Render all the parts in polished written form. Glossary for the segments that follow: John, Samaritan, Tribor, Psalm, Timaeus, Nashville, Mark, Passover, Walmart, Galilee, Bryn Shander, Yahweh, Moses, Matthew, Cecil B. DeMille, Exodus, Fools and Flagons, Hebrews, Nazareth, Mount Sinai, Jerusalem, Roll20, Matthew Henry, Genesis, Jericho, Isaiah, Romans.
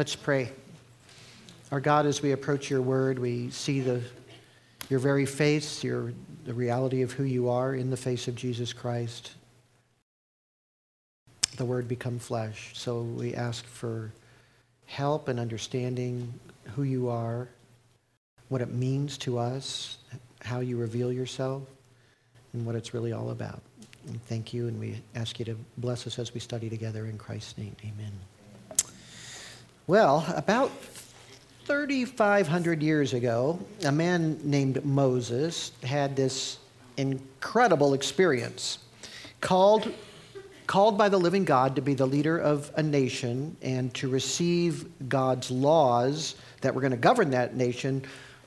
Let's pray. Our God, as we approach your word, we see your very face, the reality of who you are in the face of Jesus Christ. The word become flesh. So we ask for help in understanding who you are, what it means to us, how you reveal yourself, and what it's really all about. And thank you, and we ask you to bless us as we study together in Christ's name. Amen. Well, about 3,500 years ago, a man named Moses had this incredible experience, called by the living God to be the leader of a nation and to receive God's laws that were going to govern that nation.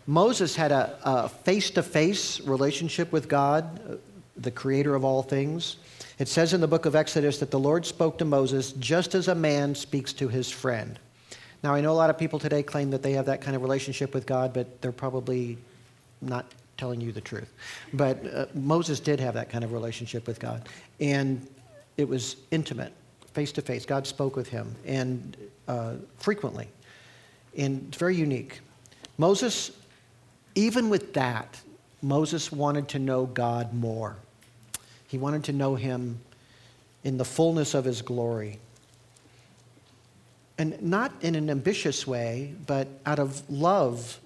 Moses had a face-to-face relationship with God, the creator of all things. It says in the book of Exodus that the Lord spoke to Moses just as a man speaks to his friend. Now, I know a lot of people today claim that they have that kind of relationship with God, but they're probably not telling you the truth. But Moses did have that kind of relationship with God. And it was intimate, face-to-face. God spoke with him, and frequently. And it's very unique. Moses, even with that, Moses wanted to know God more. He wanted to know him in the fullness of his glory. And not in an ambitious way, but out of love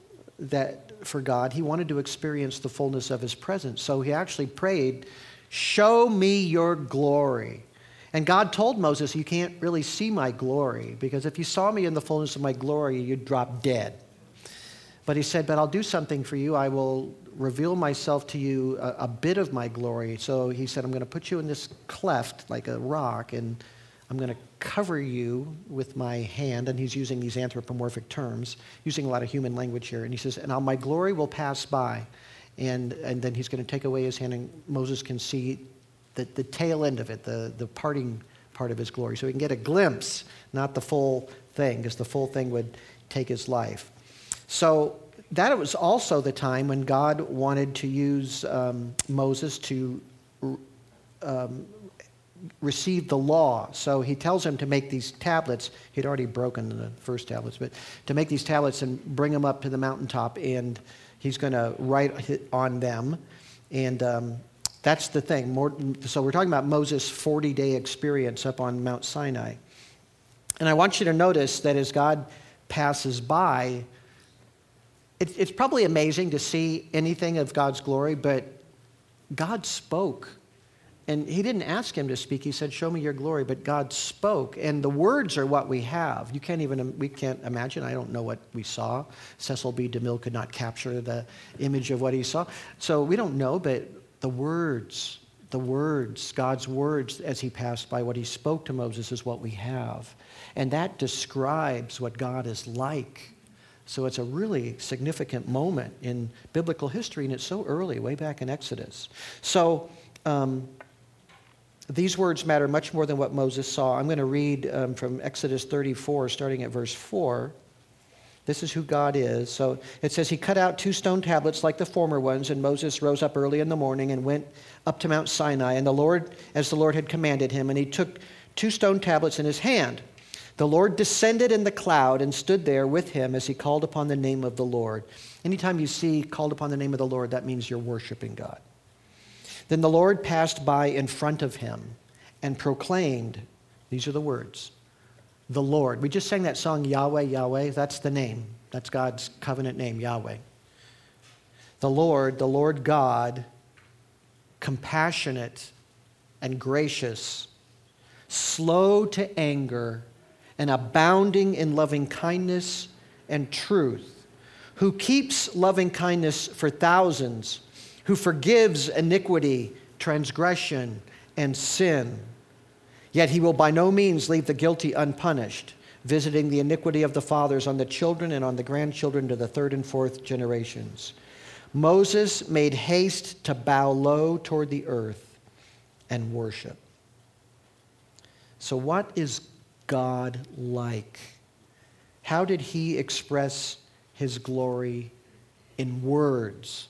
for God, he wanted to experience the fullness of his presence. So he actually prayed, "Show me your glory." And God told Moses, "You can't really see my glory, because if you saw me in the fullness of my glory, you'd drop dead." But he said, "But I'll do something for you. I will reveal myself to you, a bit of my glory." So he said, "I'm going to put you in this cleft like a rock, and I'm going to cover you with my hand." And he's using these anthropomorphic terms, using a lot of human language here. And he says, "And my glory will pass by." And then he's going to take away his hand, and Moses can see the tail end of it, the parting part of his glory. So he can get a glimpse, not the full thing, because the full thing would take his life. So that was also the time when God wanted to use Moses to receive the law. So he tells him to make these tablets. He'd already broken the first tablets, but to make these tablets and bring them up to the mountaintop, and he's going to write on them. And that's the thing. So we're talking about Moses' 40-day experience up on Mount Sinai. And I want you to notice that as God passes by, it's probably amazing to see anything of God's glory, but God spoke. And he didn't ask him to speak. He said, "Show me your glory," but God spoke. And the words are what we have. We can't imagine. I don't know what we saw. Cecil B. DeMille could not capture the image of what he saw. So we don't know, but the words, God's words as he passed by, what he spoke to Moses is what we have. And that describes what God is like. So it's a really significant moment in biblical history, and it's so early, way back in Exodus. So these words matter much more than what Moses saw. I'm going to read from Exodus 34, starting at verse 4. This is who God is. So it says, "He cut out two stone tablets like the former ones, and Moses rose up early in the morning and went up to Mount Sinai, and as the Lord had commanded him, and he took two stone tablets in his hand. The Lord descended in the cloud and stood there with him as he called upon the name of the Lord." Anytime you see "called upon the name of the Lord," that means you're worshiping God. "Then the Lord passed by in front of him and proclaimed," these are the words, "the Lord." We just sang that song, "Yahweh, Yahweh." That's the name. That's God's covenant name, Yahweh. The Lord God, compassionate and gracious, slow to anger, and abounding in loving kindness and truth, who keeps loving kindness for thousands, who forgives iniquity, transgression, and sin. Yet he will by no means leave the guilty unpunished, visiting the iniquity of the fathers on the children and on the grandchildren to the third and fourth generations. Moses made haste to bow low toward the earth and worship. So what is God like? How did he express his glory in words?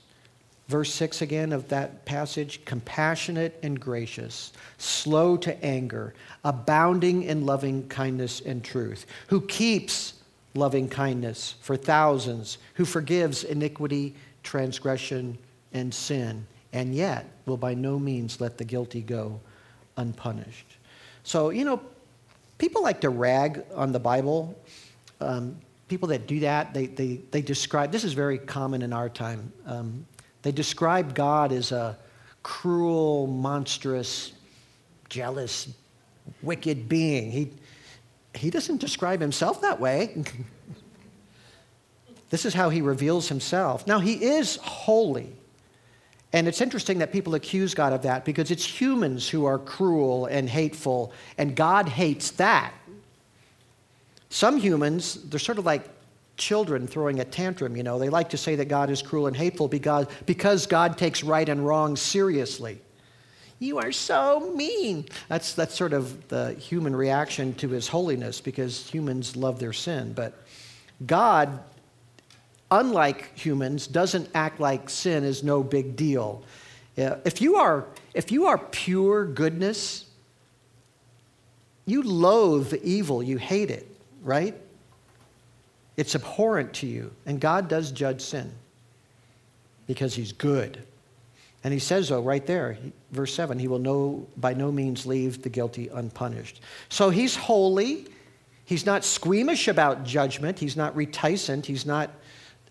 Verse 6 again of that passage, "compassionate and gracious, slow to anger, abounding in loving kindness and truth, who keeps loving kindness for thousands, who forgives iniquity, transgression, and sin, and yet will by no means let the guilty go unpunished. So, you know, people like to rag on the Bible. People that do that, they describe, this is very common in our time, they describe God as a cruel, monstrous, jealous, wicked being. He doesn't describe himself that way. This is how he reveals himself. Now, he is holy. And it's interesting that people accuse God of that, because it's humans who are cruel and hateful, and God hates that. Some humans, they're sort of like children throwing a tantrum, you know. They like to say that God is cruel and hateful because God takes right and wrong seriously. You are so mean. That's sort of the human reaction to his holiness, because humans love their sin. But God, unlike humans, doesn't act like sin is no big deal. If you are pure goodness, you loathe evil, you hate it, right? It's abhorrent to you. And God does judge sin because he's good. And he says, though, right there, verse 7, he will by no means leave the guilty unpunished. So he's holy. He's not squeamish about judgment. He's not reticent. He's not,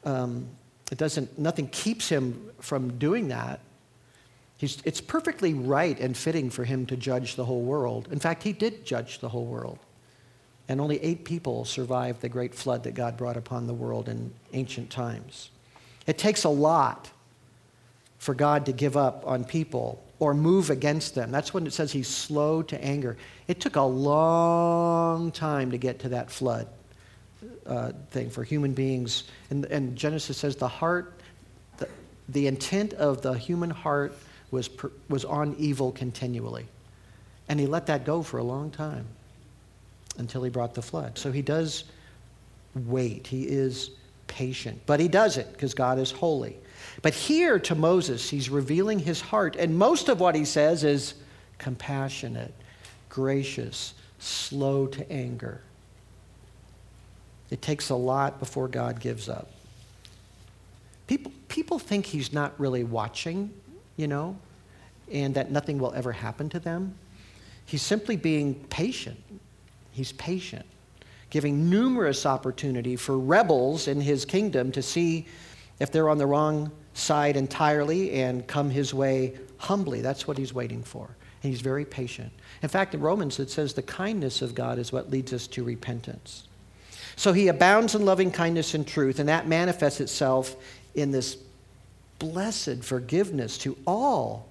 nothing keeps him from doing that. It's perfectly right and fitting for him to judge the whole world. In fact, he did judge the whole world. And only 8 people survived the great flood that God brought upon the world in ancient times. It takes a lot for God to give up on people or move against them. That's when it says he's slow to anger. It took a long time to get to that flood thing for human beings. And Genesis says the heart, the intent of the human heart was on evil continually. And he let that go for a long time until he brought the flood. So he does wait. He is patient. But he does it because God is holy. But here to Moses, he's revealing his heart. And most of what he says is compassionate, gracious, slow to anger. It takes a lot before God gives up. People think he's not really watching, you know, and that nothing will ever happen to them. He's simply being patient. He's patient, giving numerous opportunity for rebels in his kingdom to see if they're on the wrong side entirely and come his way humbly. That's what he's waiting for. And he's very patient. In fact, in Romans, it says the kindness of God is what leads us to repentance. So he abounds in loving kindness and truth, and that manifests itself in this blessed forgiveness to all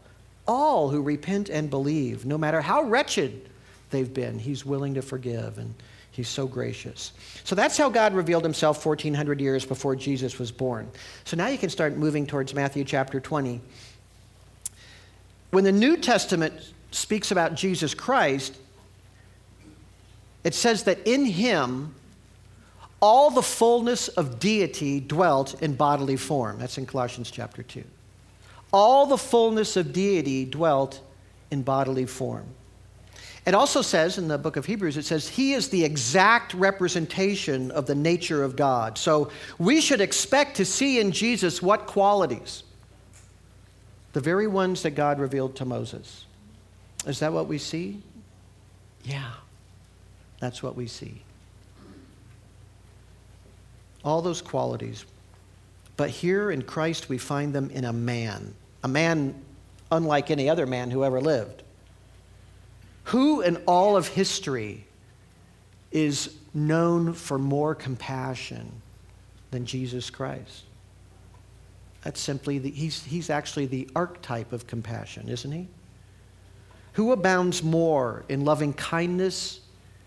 who repent and believe. No matter how wretched they've been, he's willing to forgive, and he's so gracious. So that's how God revealed himself 1,400 years before Jesus was born. So now you can start moving towards Matthew chapter 20. When the New Testament speaks about Jesus Christ, it says that in him, all the fullness of deity dwelt in bodily form. That's in Colossians chapter 2. All the fullness of deity dwelt in bodily form. It also says in the book of Hebrews, it says, he is the exact representation of the nature of God. So we should expect to see in Jesus what qualities? The very ones that God revealed to Moses. Is that what we see? Yeah, that's what we see. All those qualities. But here in Christ, we find them in a man unlike any other man who ever lived. Who in all of history is known for more compassion than Jesus Christ? That's simply, he's actually the archetype of compassion, isn't he? Who abounds more in loving kindness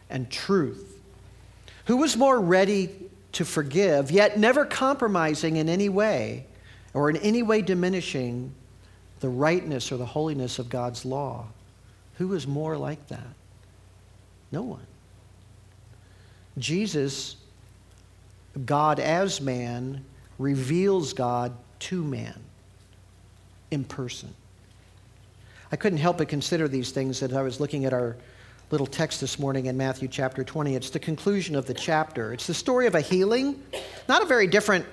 and truth? Who was more ready to forgive, yet never compromising in any way, or in any way diminishing the rightness or the holiness of God's law? Who is more like that? No one. Jesus, God as man, reveals God to man in person. I couldn't help but consider these things as I was looking at our little text this morning in Matthew chapter 20. It's the conclusion of the chapter. It's the story of a healing, not a very different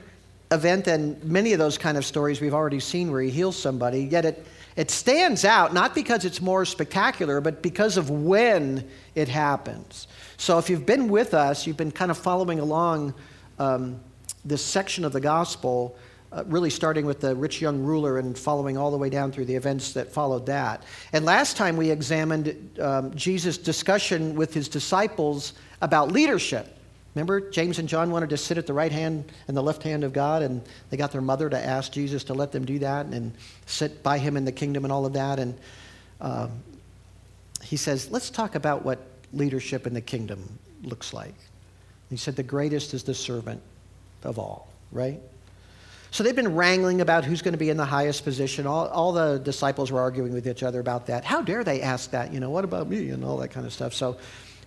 event than many of those kind of stories we've already seen where he heals somebody, yet it stands out not because it's more spectacular, but because of when it happens. So if you've been with us, you've been kind of following along this section of the gospel, really starting with the rich young ruler and following all the way down through the events that followed that. And last time we examined Jesus' discussion with his disciples about leadership. Remember, James and John wanted to sit at the right hand and the left hand of God, and they got their mother to ask Jesus to let them do that and sit by him in the kingdom and all of that. And he says, let's talk about what leadership in the kingdom looks like. He said, the greatest is the servant of all, right? So they've been wrangling about who's going to be in the highest position. All the disciples were arguing with each other about that. How dare they ask that? You know, what about me? And all that kind of stuff. So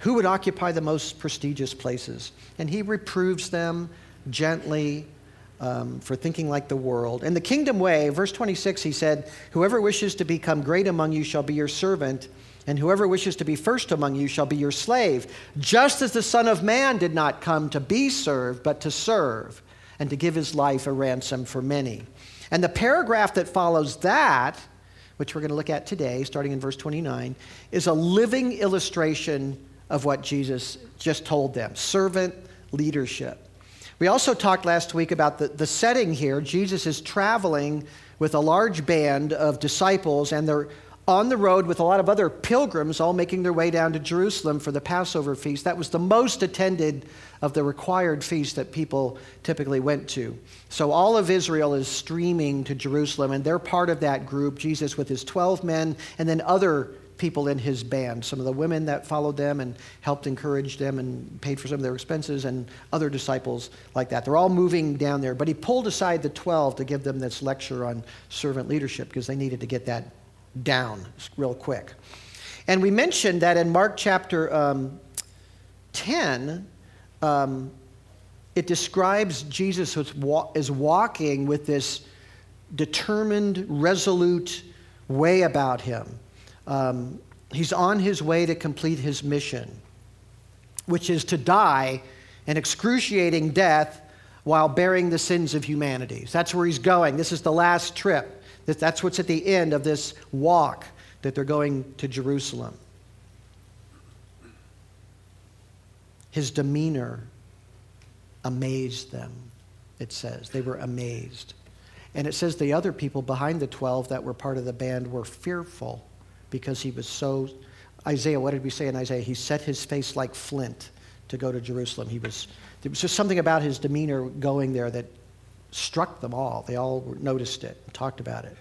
who would occupy the most prestigious places? And he reproves them gently for thinking like the world. In the kingdom way, verse 26, he said, whoever wishes to become great among you shall be your servant, and whoever wishes to be first among you shall be your slave, just as the Son of Man did not come to be served, but to serve, and to give his life a ransom for many. And the paragraph that follows that, which we're going to look at today, starting in verse 29, is a living illustration of what Jesus just told them, servant leadership. We also talked last week about the setting here. Jesus is traveling with a large band of disciples, and they're on the road with a lot of other pilgrims, all making their way down to Jerusalem for the Passover feast. That was the most attended of the required feasts that people typically went to. So all of Israel is streaming to Jerusalem, and they're part of that group, Jesus with his 12 men, and then other people in his band, some of the women that followed them and helped encourage them and paid for some of their expenses, and other disciples like that. They're all moving down there, but he pulled aside the 12 to give them this lecture on servant leadership because they needed to get that down real quick. And we mentioned that in Mark chapter 10, it describes Jesus as walking with this determined, resolute way about him. He's on his way to complete his mission, which is to die an excruciating death while bearing the sins of humanity. So that's where he's going. This is the last trip. That's what's at the end of this walk that they're going to Jerusalem. His demeanor amazed them, it says. They were amazed. And it says the other people behind the 12 that were part of the band were fearful because he was so... Isaiah, what did we say in Isaiah? He set his face like flint to go to Jerusalem. There was just something about his demeanor going there that struck them all. They all noticed it and talked about it.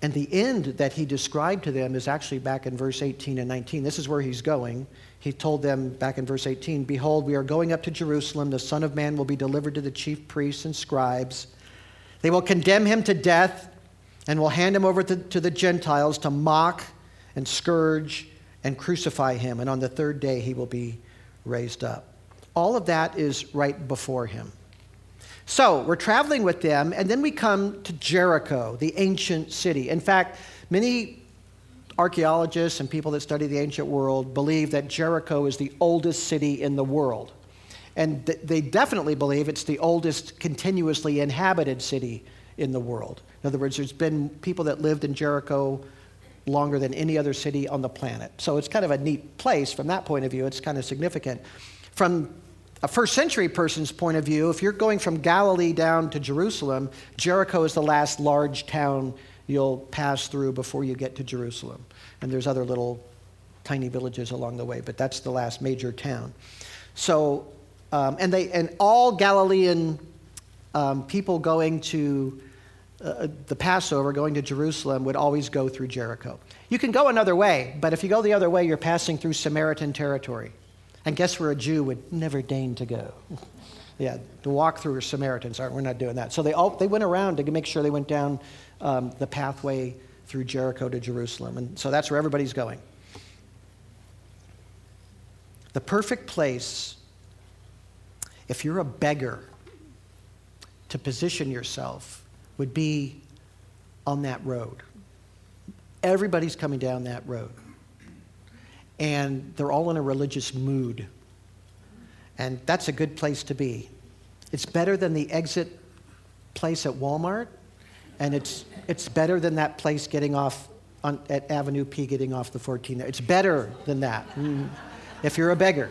And the end that he described to them is actually back in verse 18 and 19. This is where he's going. He told them back in verse 18, behold, we are going up to Jerusalem. The Son of Man will be delivered to the chief priests and scribes. They will condemn him to death and will hand him over to the Gentiles to mock and scourge and crucify him. And on the third day he will be raised up. All of that is right before him. So we're traveling with them, and then we come to Jericho, the ancient city. In fact, many archaeologists and people that study the ancient world believe that Jericho is the oldest city in the world. And they definitely believe it's the oldest continuously inhabited city in the world. In other words, there's been people that lived in Jericho longer than any other city on the planet. So it's kind of a neat place from that point of view. It's kind of significant. From a first century person's point of view, if you're going from Galilee down to Jerusalem, Jericho is the last large town you'll pass through before you get to Jerusalem. And there's other little tiny villages along the way, but that's the last major town. So, and all Galilean people going to the Passover, going to Jerusalem, would always go through Jericho. You can go another way, but if you go the other way, you're passing through Samaritan territory. And guess where a Jew would never deign to go? Yeah, the walk-through are Samaritans. We're not doing that. So they went around to make sure they went down the pathway through Jericho to Jerusalem. And so that's where everybody's going. The perfect place, if you're a beggar, to position yourself would be on that road. Everybody's coming down that road. and they're all in a religious mood. And that's a good place to be. It's better than the exit place at Walmart, and it's better than that place getting off at Avenue P, getting off the 14. It's better than that, if you're a beggar.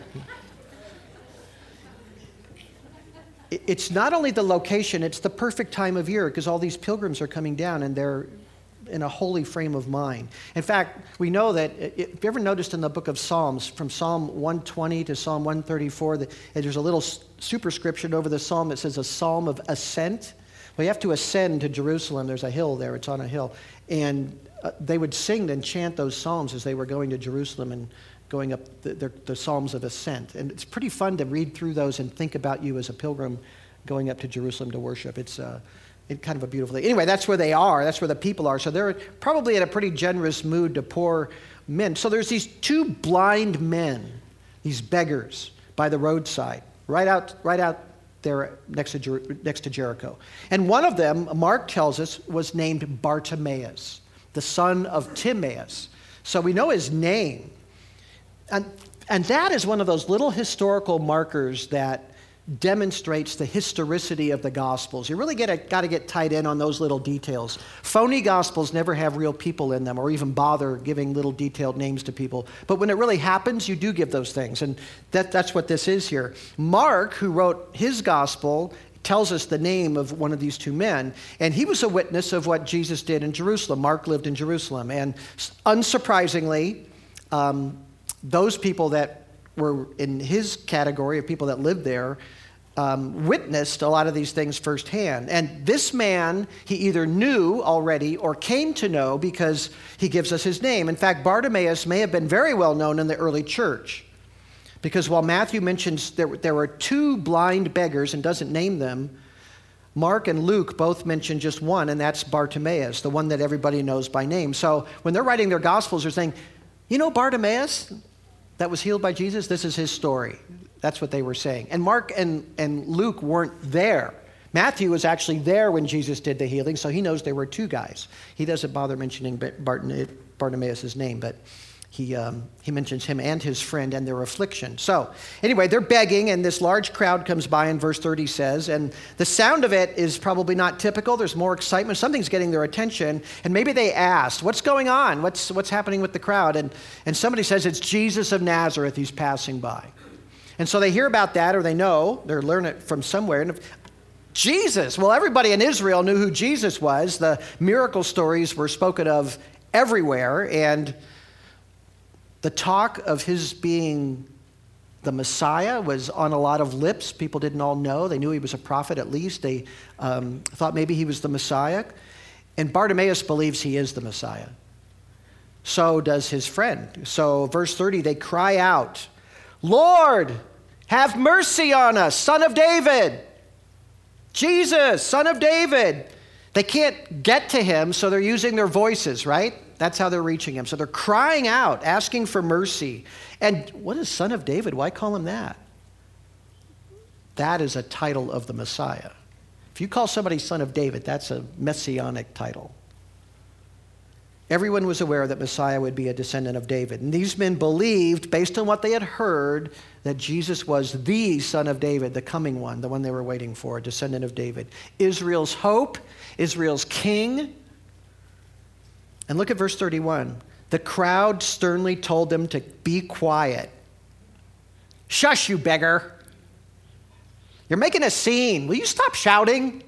It's not only the location, it's the perfect time of year, because all these pilgrims are coming down, and they're in a holy frame of mind. In fact, we know that, if you ever noticed in the book of Psalms, from Psalm 120 to Psalm 134, there's a little superscription over the psalm that says a psalm of ascent. Well, you have to ascend to Jerusalem. There's a hill there. It's on a hill. And they would sing and chant those psalms as they were going to Jerusalem and going up the psalms of ascent. And it's pretty fun to read through those and think about you as a pilgrim going up to Jerusalem to worship. It's kind of a beautiful thing. Anyway, that's where they are. That's where the people are. So they're probably in a pretty generous mood to poor men. So there's these two blind men, these beggars, by the roadside, right out there next to Jericho. And one of them, Mark tells us, was named Bartimaeus, the son of Timaeus. So we know his name. And that is one of those little historical markers that demonstrates the historicity of the Gospels. You really got to get tied in on those little details. Phony Gospels never have real people in them or even bother giving little detailed names to people. But when it really happens, you do give those things. And that's what this is here. Mark, who wrote his Gospel, tells us the name of one of these two men, and he was a witness of what Jesus did in Jerusalem. Mark lived in Jerusalem, and unsurprisingly, those people that were in his category of people that lived there witnessed a lot of these things firsthand. And this man, he either knew already or came to know because he gives us his name. In fact, Bartimaeus may have been very well known in the early church. Because while Matthew mentions there were two blind beggars and doesn't name them, Mark and Luke both mention just one, and that's Bartimaeus, the one that everybody knows by name. So when they're writing their Gospels, they're saying, you know Bartimaeus that was healed by Jesus? This is his story. That's what they were saying. And Mark and Luke weren't there. Matthew was actually there when Jesus did the healing, so he knows there were two guys. He doesn't bother mentioning Bartimaeus' name, but he mentions him and his friend and their affliction. So anyway, they're begging, and this large crowd comes by, and verse 30 says, and the sound of it is probably not typical. There's more excitement. Something's getting their attention, and maybe they asked, what's going on? What's happening with the crowd? And somebody says, it's Jesus of Nazareth. He's passing by. And so they hear about that, or they know. They're learning it from somewhere. And Jesus. Well, everybody in Israel knew who Jesus was. The miracle stories were spoken of everywhere, and the talk of his being the Messiah was on a lot of lips. People didn't all know. They knew he was a prophet at least. They thought maybe he was the Messiah. And Bartimaeus believes he is the Messiah. So does his friend. So verse 30, they cry out, Lord, have mercy on us, son of David. Jesus, son of David. They can't get to him, so they're using their voices, right? That's how they're reaching him. So they're crying out, asking for mercy. And what is Son of David? Why call him that? That is a title of the Messiah. If you call somebody Son of David, that's a messianic title. Everyone was aware that Messiah would be a descendant of David. And these men believed, based on what they had heard, that Jesus was the Son of David, the coming one, the one they were waiting for, a descendant of David. Israel's hope, Israel's king. And look at verse 31. The crowd sternly told them to be quiet. Shush, you beggar. You're making a scene. Will you stop shouting?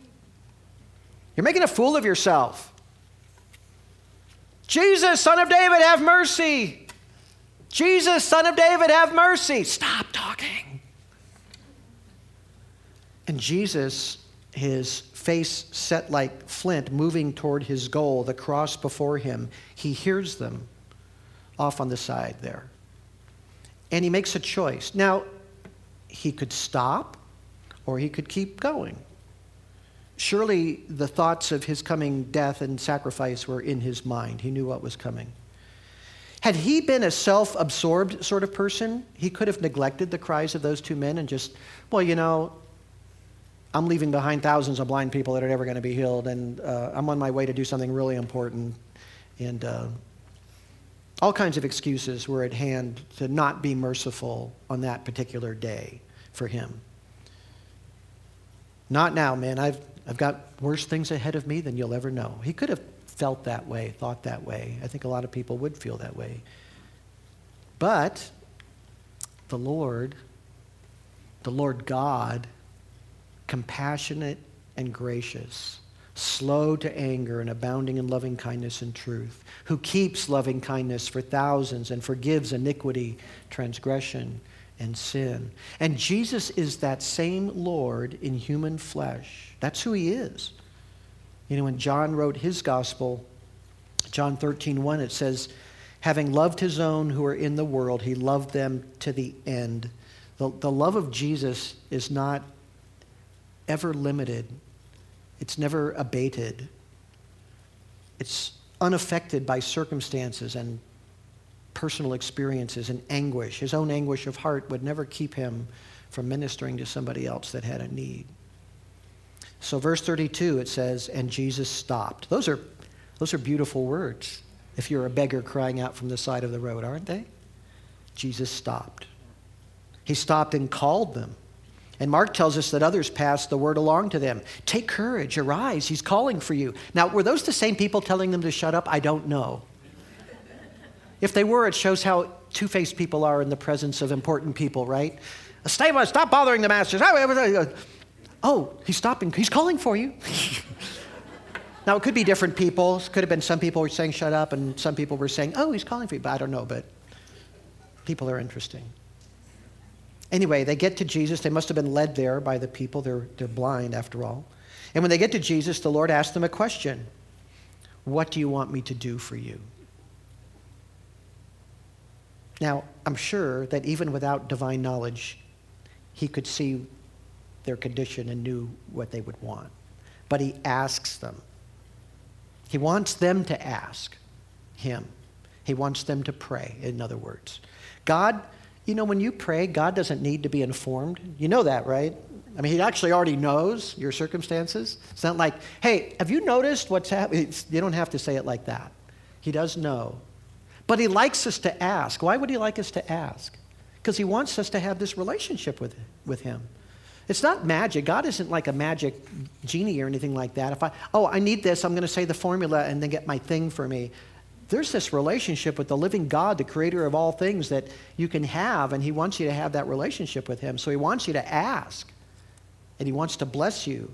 You're making a fool of yourself. Jesus, son of David, have mercy. Jesus, son of David, have mercy. Stop talking. And Jesus, his face set like flint, moving toward his goal, the cross before him. He hears them off on the side there. And he makes a choice. Now, he could stop or he could keep going. Surely the thoughts of his coming death and sacrifice were in his mind. He knew what was coming. Had he been a self-absorbed sort of person, he could have neglected the cries of those two men and just, well, you know, I'm leaving behind thousands of blind people that are never going to be healed, and I'm on my way to do something really important, and All kinds of excuses were at hand to not be merciful on that particular day for him. Not now, man. I've got worse things ahead of me than you'll ever know. He could have felt that way, thought that way. I think a lot of people would feel that way. But the Lord God, compassionate and gracious, slow to anger and abounding in loving kindness and truth, who keeps loving kindness for thousands and forgives iniquity, transgression, and sin. And Jesus is that same Lord in human flesh. That's who he is. You know, when John wrote his gospel, John 13:1, it says, having loved his own who are in the world, he loved them to the end. The love of Jesus is not ever limited. It's never abated. It's unaffected by circumstances and personal experiences and anguish. His own anguish of heart would never keep him from ministering to somebody else that had a need. So verse 32, it says, and Jesus stopped. Those are beautiful words. If you're a beggar crying out from the side of the road, aren't they? Jesus stopped. He stopped and called them. And Mark tells us that others passed the word along to them. Take courage, arise, he's calling for you. Now, were those the same people telling them to shut up? I don't know. If they were, it shows how two-faced people are in the presence of important people, right? Stop bothering the masters. Oh, he's stopping. He's calling for you. Now, it could be different people. It could have been some people were saying shut up and some people were saying, oh, he's calling for you. But I don't know, but people are interesting. Anyway, they get to Jesus. They must have been led there by the people. They're blind, after all. And when they get to Jesus, the Lord asks them a question. What do you want me to do for you? Now, I'm sure that even without divine knowledge, he could see their condition and knew what they would want. But he asks them. He wants them to ask him. He wants them to pray, in other words. God, you know, when you pray, God doesn't need to be informed. You know that, right? I mean, he actually already knows your circumstances. It's not like, hey, have you noticed what's happening? You don't have to say it like that. He does know. But he likes us to ask. Why would he like us to ask? Because he wants us to have this relationship with him. It's not magic. God isn't like a magic genie or anything like that. If I need this, I'm going to say the formula and then get my thing for me. There's this relationship with the living God, the creator of all things, that you can have, and he wants you to have that relationship with him. So he wants you to ask, and he wants to bless you.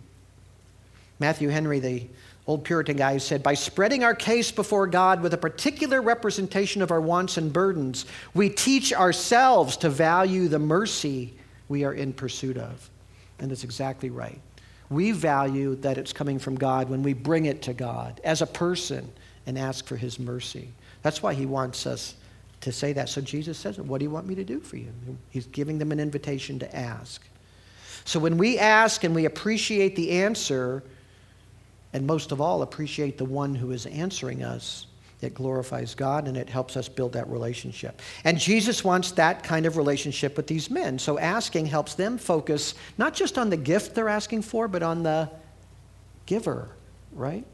Matthew Henry, the old Puritan guy, said, by spreading our case before God with a particular representation of our wants and burdens, we teach ourselves to value the mercy we are in pursuit of. And that's exactly right. We value that it's coming from God when we bring it to God as a person and ask for his mercy. That's why he wants us to say that. So Jesus says, what do you want me to do for you? He's giving them an invitation to ask. So when we ask and we appreciate the answer, and most of all, appreciate the one who is answering us, it glorifies God and it helps us build that relationship. And Jesus wants that kind of relationship with these men. So asking helps them focus not just on the gift they're asking for, but on the giver, right?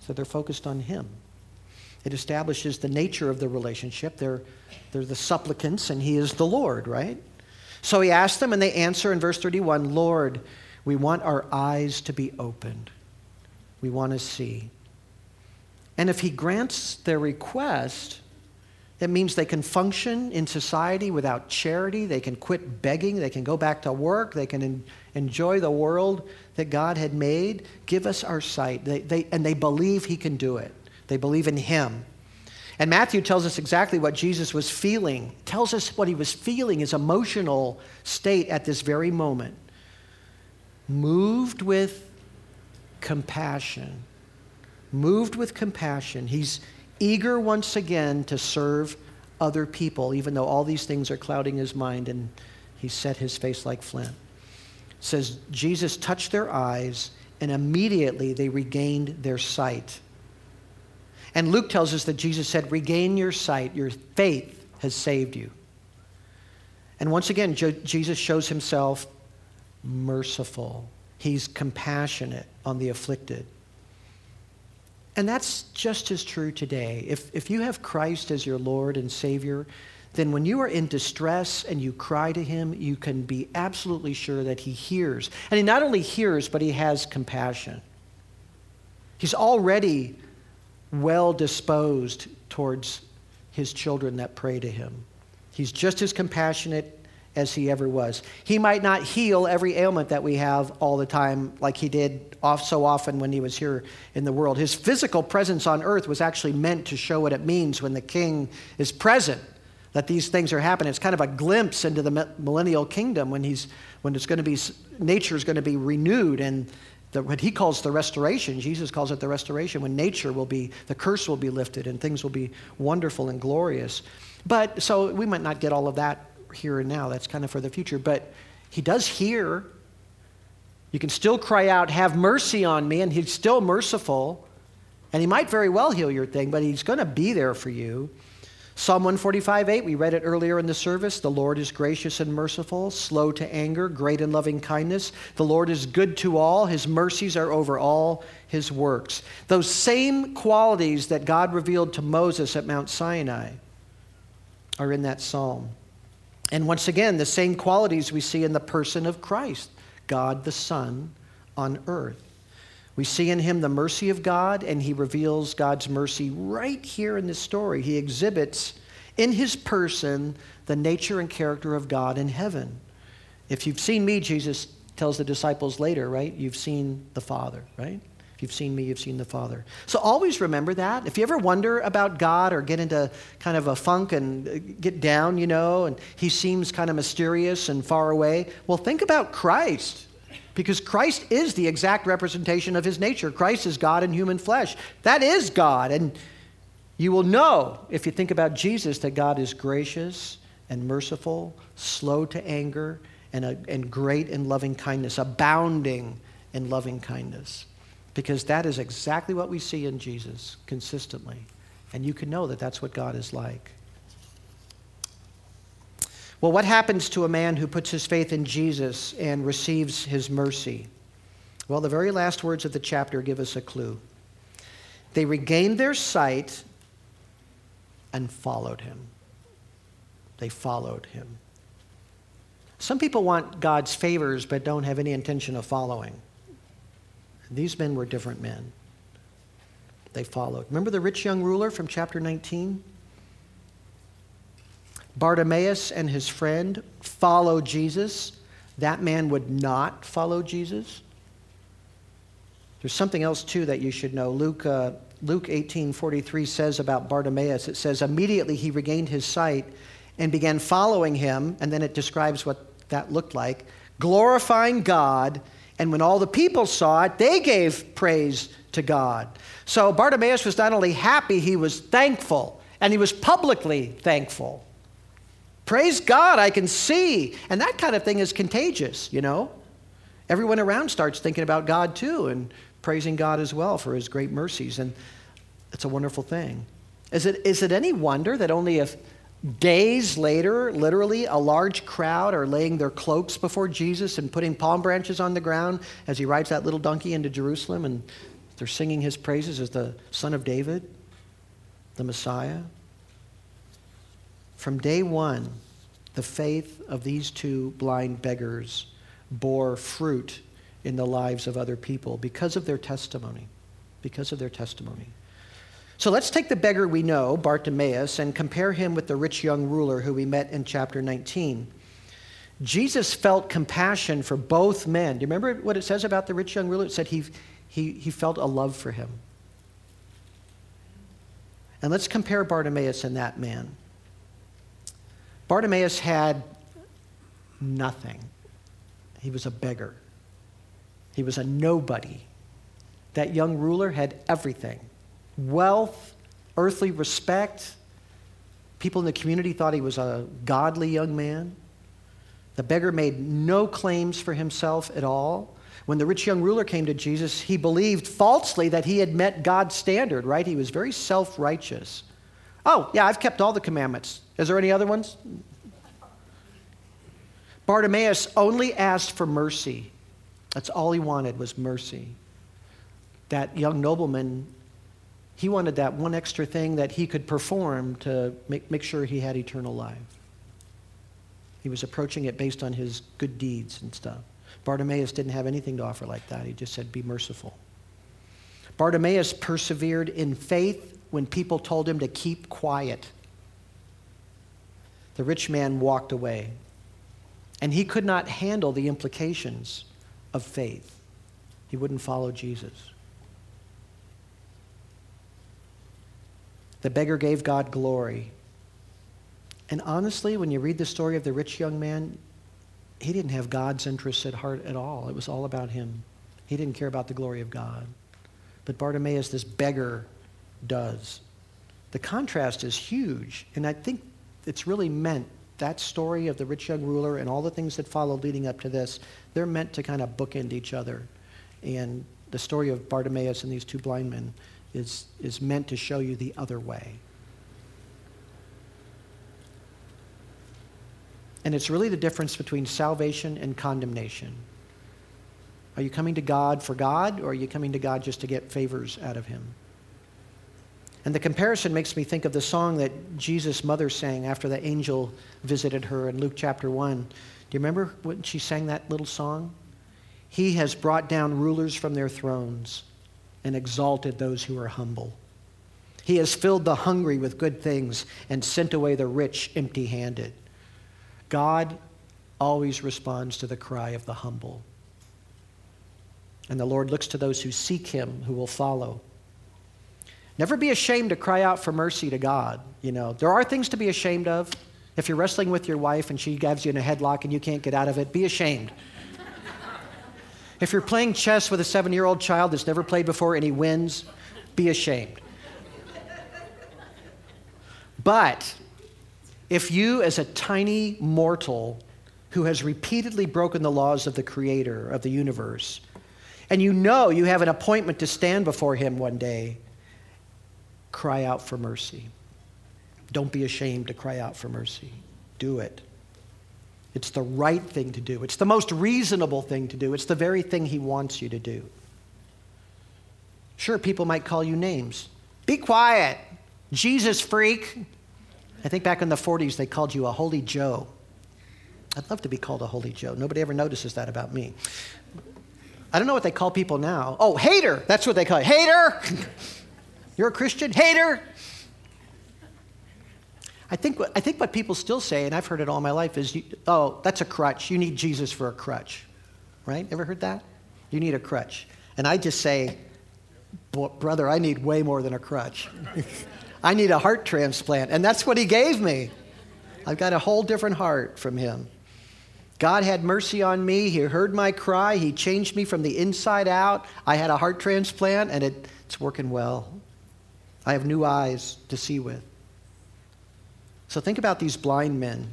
So they're focused on him. It establishes the nature of the relationship. They're the supplicants and he is the Lord, right? So he asks them and they answer in verse 31, Lord, we want our eyes to be opened. We want to see. And if he grants their request, that means they can function in society without charity. They can quit begging. They can go back to work. They can enjoy the world that God had made. Give us our sight. They believe he can do it. They believe in him. And Matthew tells us exactly what Jesus was feeling. Tells us what he was feeling, his emotional state at this very moment. Moved with compassion. Moved with compassion. He's eager once again to serve other people, even though all these things are clouding his mind, and he set his face like flint. It says, Jesus touched their eyes, and immediately they regained their sight. And Luke tells us that Jesus said, regain your sight. Your faith has saved you. And once again, Jesus shows himself merciful. He's compassionate on the afflicted. And that's just as true today. If you have Christ as your Lord and Savior, then when you are in distress and you cry to him, you can be absolutely sure that he hears. And he not only hears, but he has compassion. He's already well disposed towards his children that pray to him. He's just as compassionate as he ever was. He might not heal every ailment that we have all the time like he did so often when he was here in the world. His physical presence on earth was actually meant to show what it means when the king is present, that these things are happening. It's kind of a glimpse into the millennial kingdom when it's going to be, nature is going to be renewed, and what he calls the restoration, Jesus calls it the restoration, when nature will be, the curse will be lifted and things will be wonderful and glorious. But so we might not get all of that here and now. That's kind of for the future. But he does hear. You can still cry out, "Have mercy on me," and he's still merciful. And he might very well heal your thing, but he's going to be there for you. Psalm 145:8, we read it earlier in the service. The Lord is gracious and merciful, slow to anger, great in loving kindness. The Lord is good to all. His mercies are over all his works. Those same qualities that God revealed to Moses at Mount Sinai are in that psalm. And once again, the same qualities we see in the person of Christ, God the Son on earth. We see in him the mercy of God, and he reveals God's mercy right here in this story. He exhibits in his person the nature and character of God in heaven. If you've seen me, Jesus tells the disciples later, right? You've seen the Father, right? If you've seen me, you've seen the Father. So always remember that. If you ever wonder about God or get into kind of a funk and get down, and he seems kind of mysterious and far away, well, think about Christ. Because Christ is the exact representation of his nature. Christ is God in human flesh. That is God. And you will know, if you think about Jesus, that God is gracious and merciful, slow to anger, and great in loving kindness, abounding in loving kindness. Because that is exactly what we see in Jesus consistently. And you can know that that's what God is like. Well, what happens to a man who puts his faith in Jesus and receives his mercy? Well, the very last words of the chapter give us a clue. They regained their sight and followed him. They followed him. Some people want God's favors but don't have any intention of following. These men were different men. They followed. Remember the rich young ruler from chapter 19? Bartimaeus and his friend follow Jesus. That man would not follow Jesus. There's something else, too, that you should know. Luke 18:43 says about Bartimaeus, it says, immediately he regained his sight and began following him, and then it describes what that looked like, glorifying God, and when all the people saw it, they gave praise to God. So Bartimaeus was not only happy, he was thankful, and he was publicly thankful. Praise God, I can see. And that kind of thing is contagious, Everyone around starts thinking about God too and praising God as well for his great mercies. And it's a wonderful thing. Is it any wonder that only if days later, literally, a large crowd are laying their cloaks before Jesus and putting palm branches on the ground as he rides that little donkey into Jerusalem, and they're singing his praises as the Son of David, the Messiah? From day one, the faith of these two blind beggars bore fruit in the lives of other people because of their testimony, So let's take the beggar we know, Bartimaeus, and compare him with the rich young ruler who we met in chapter 19. Jesus felt compassion for both men. Do you remember what it says about the rich young ruler? It said he felt a love for him. And let's compare Bartimaeus and that man. Bartimaeus had nothing. He was a beggar. He was a nobody. That young ruler had everything. Wealth, earthly respect. People in the community thought he was a godly young man. The beggar made no claims for himself at all. When the rich young ruler came to Jesus, he believed falsely that he had met God's standard, right? He was very self-righteous. Oh, yeah, I've kept all the commandments. Is there any other ones? Bartimaeus only asked for mercy. That's all he wanted was mercy. That young nobleman He wanted that one extra thing that he could perform to make sure he had eternal life. He was approaching it based on his good deeds and stuff. Bartimaeus didn't have anything to offer like that. He just said, be merciful. Bartimaeus persevered in faith when people told him to keep quiet. The rich man walked away, and he could not handle the implications of faith. He wouldn't follow Jesus. The beggar gave God glory. And honestly, when you read the story of the rich young man, he didn't have God's interests at heart at all. It was all about him. He didn't care about the glory of God. But Bartimaeus, this beggar, does. The contrast is huge, and I think it's really meant, that story of the rich young ruler and all the things that followed leading up to this, they're meant to kind of bookend each other. And the story of Bartimaeus and these two blind men is meant to show you the other way. And it's really the difference between salvation and condemnation. Are you coming to God for God, or are you coming to God just to get favors out of him? And the comparison makes me think of the song that Jesus' mother sang after the angel visited her in Luke chapter 1. Do you remember when she sang that little song? He has brought down rulers from their thrones and exalted those who are humble. He has filled the hungry with good things and sent away the rich empty-handed. God always responds to the cry of the humble. And the Lord looks to those who seek him, who will follow. Never be ashamed to cry out for mercy to God. You know, there are things to be ashamed of. If you're wrestling with your wife and she gives you in a headlock and you can't get out of it, be ashamed. If you're playing chess with a 7-year-old child that's never played before and he wins, be ashamed. But if you, as a tiny mortal who has repeatedly broken the laws of the Creator of the universe, and you know you have an appointment to stand before him one day, cry out for mercy. Don't be ashamed to cry out for mercy. Do it. It's the right thing to do. It's the most reasonable thing to do. It's the very thing he wants you to do. Sure, people might call you names. Be quiet, Jesus freak. I think back in the 40s, they called you a Holy Joe. I'd love to be called a Holy Joe. Nobody ever notices that about me. I don't know what they call people now. Oh, hater. That's what they call you. Hater. You're a Christian? Hater! I think what people still say, and I've heard it all my life, is, oh, that's a crutch. You need Jesus for a crutch. Right? Ever heard that? You need a crutch. And I just say, brother, I need way more than a crutch. I need a heart transplant. And that's what he gave me. I've got a whole different heart from him. God had mercy on me. He heard my cry. He changed me from the inside out. I had a heart transplant, and it's working well. I have new eyes to see with. So think about these blind men.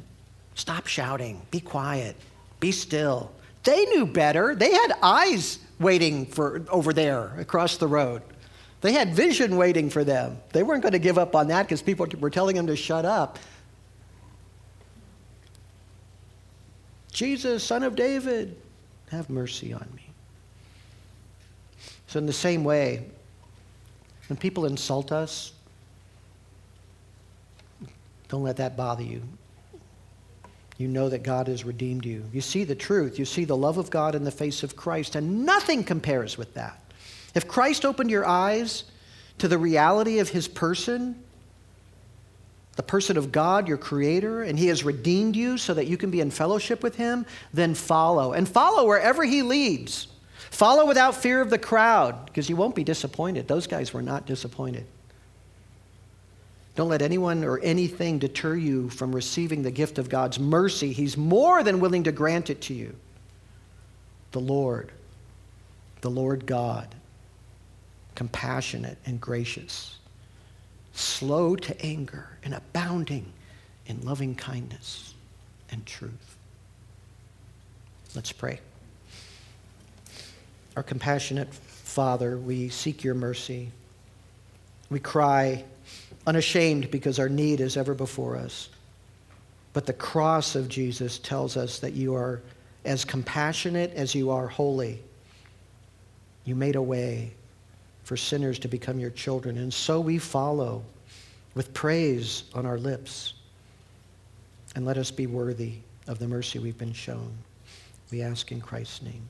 Stop shouting. Be quiet. Be still. They knew better. They had eyes waiting for over there across the road. They had vision waiting for them. They weren't going to give up on that because people were telling them to shut up. Jesus, Son of David, have mercy on me. So in the same way, when people insult us, don't let that bother you. You know that God has redeemed you. You see the truth. You see the love of God in the face of Christ, and nothing compares with that. If Christ opened your eyes to the reality of his person, the person of God, your Creator, and he has redeemed you so that you can be in fellowship with him, then follow. And follow wherever he leads. Follow without fear of the crowd, because you won't be disappointed. Those guys were not disappointed. Don't let anyone or anything deter you from receiving the gift of God's mercy. He's more than willing to grant it to you. The Lord God, compassionate and gracious, slow to anger and abounding in loving kindness and truth. Let's pray. Our compassionate Father, we seek your mercy. We cry unashamed because our need is ever before us. But the cross of Jesus tells us that you are as compassionate as you are holy. You made a way for sinners to become your children. And so we follow with praise on our lips. And let us be worthy of the mercy we've been shown. We ask in Christ's name.